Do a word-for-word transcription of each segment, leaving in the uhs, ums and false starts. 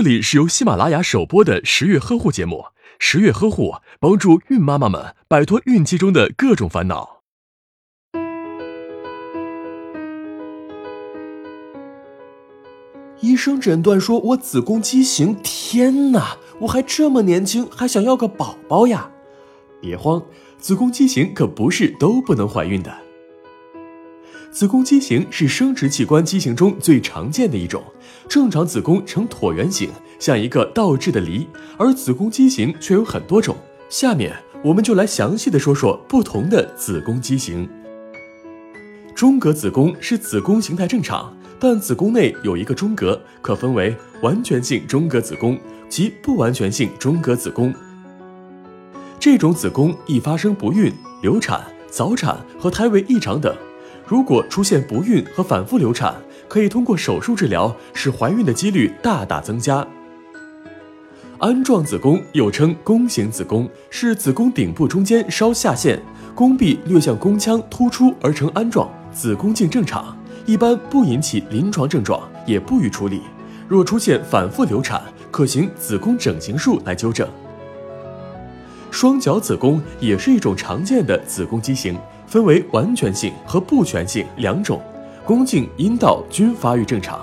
这里是由喜马拉雅首播的十月呵护节目，十月呵护帮助孕妈妈们摆脱孕期中的各种烦恼。医生诊断说我子宫畸形，天哪，我还这么年轻，还想要个宝宝呀！别慌，子宫畸形可不是都不能怀孕的。子宫畸形是生殖器官畸形中最常见的一种，正常子宫呈椭圆形，像一个倒置的梨，而子宫畸形却有很多种。下面我们就来详细的说说不同的子宫畸形。中隔子宫是子宫形态正常，但子宫内有一个中隔，可分为完全性中隔子宫及不完全性中隔子宫。这种子宫易发生不孕、流产、早产和胎位异常等。如果出现不孕和反复流产，可以通过手术治疗使怀孕的几率大大增加。鞍状子宫又称弓形子宫，是子宫顶部中间稍下陷，宫壁略向宫腔突出而成鞍状，子宫镜正常，一般不引起临床症状，也不予处理。若出现反复流产，可行子宫整形术来纠正。双角子宫也是一种常见的子宫畸形，分为完全性和不全性两种，宫颈、阴道均发育正常。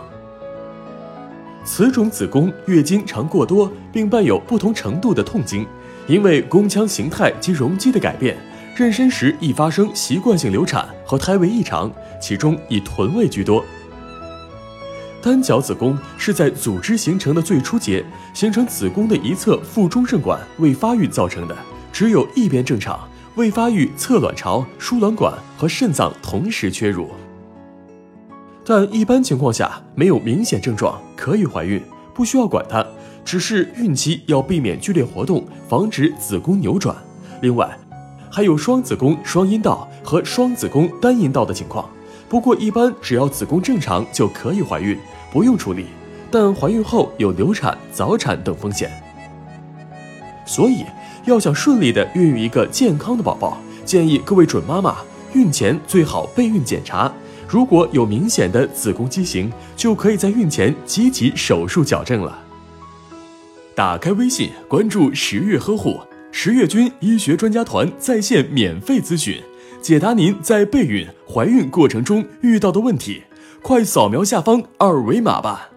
此种子宫月经常过多，并伴有不同程度的痛经，因为宫腔形态及容积的改变，妊娠时易发生习惯性流产和胎位异常，其中以臀位居多。单角子宫是在组织形成的最初节，形成子宫的一侧腹中肾管未发育造成的，只有一边正常，未发育侧卵巢、输卵管和肾脏同时缺乳，但一般情况下没有明显症状，可以怀孕，不需要管它，只是孕期要避免剧烈活动，防止子宫扭转。另外，还有双子宫、双阴道和双子宫单阴道的情况，不过一般只要子宫正常就可以怀孕，不用处理，但怀孕后有流产、早产等风险。所以要想顺利地孕育一个健康的宝宝，建议各位准妈妈孕前最好备孕检查，如果有明显的子宫畸形，就可以在孕前积极手术矫正了。打开微信关注十月呵护，十月军医学专家团在线免费咨询，解答您在备孕、怀孕过程中遇到的问题，快扫描下方二维码吧。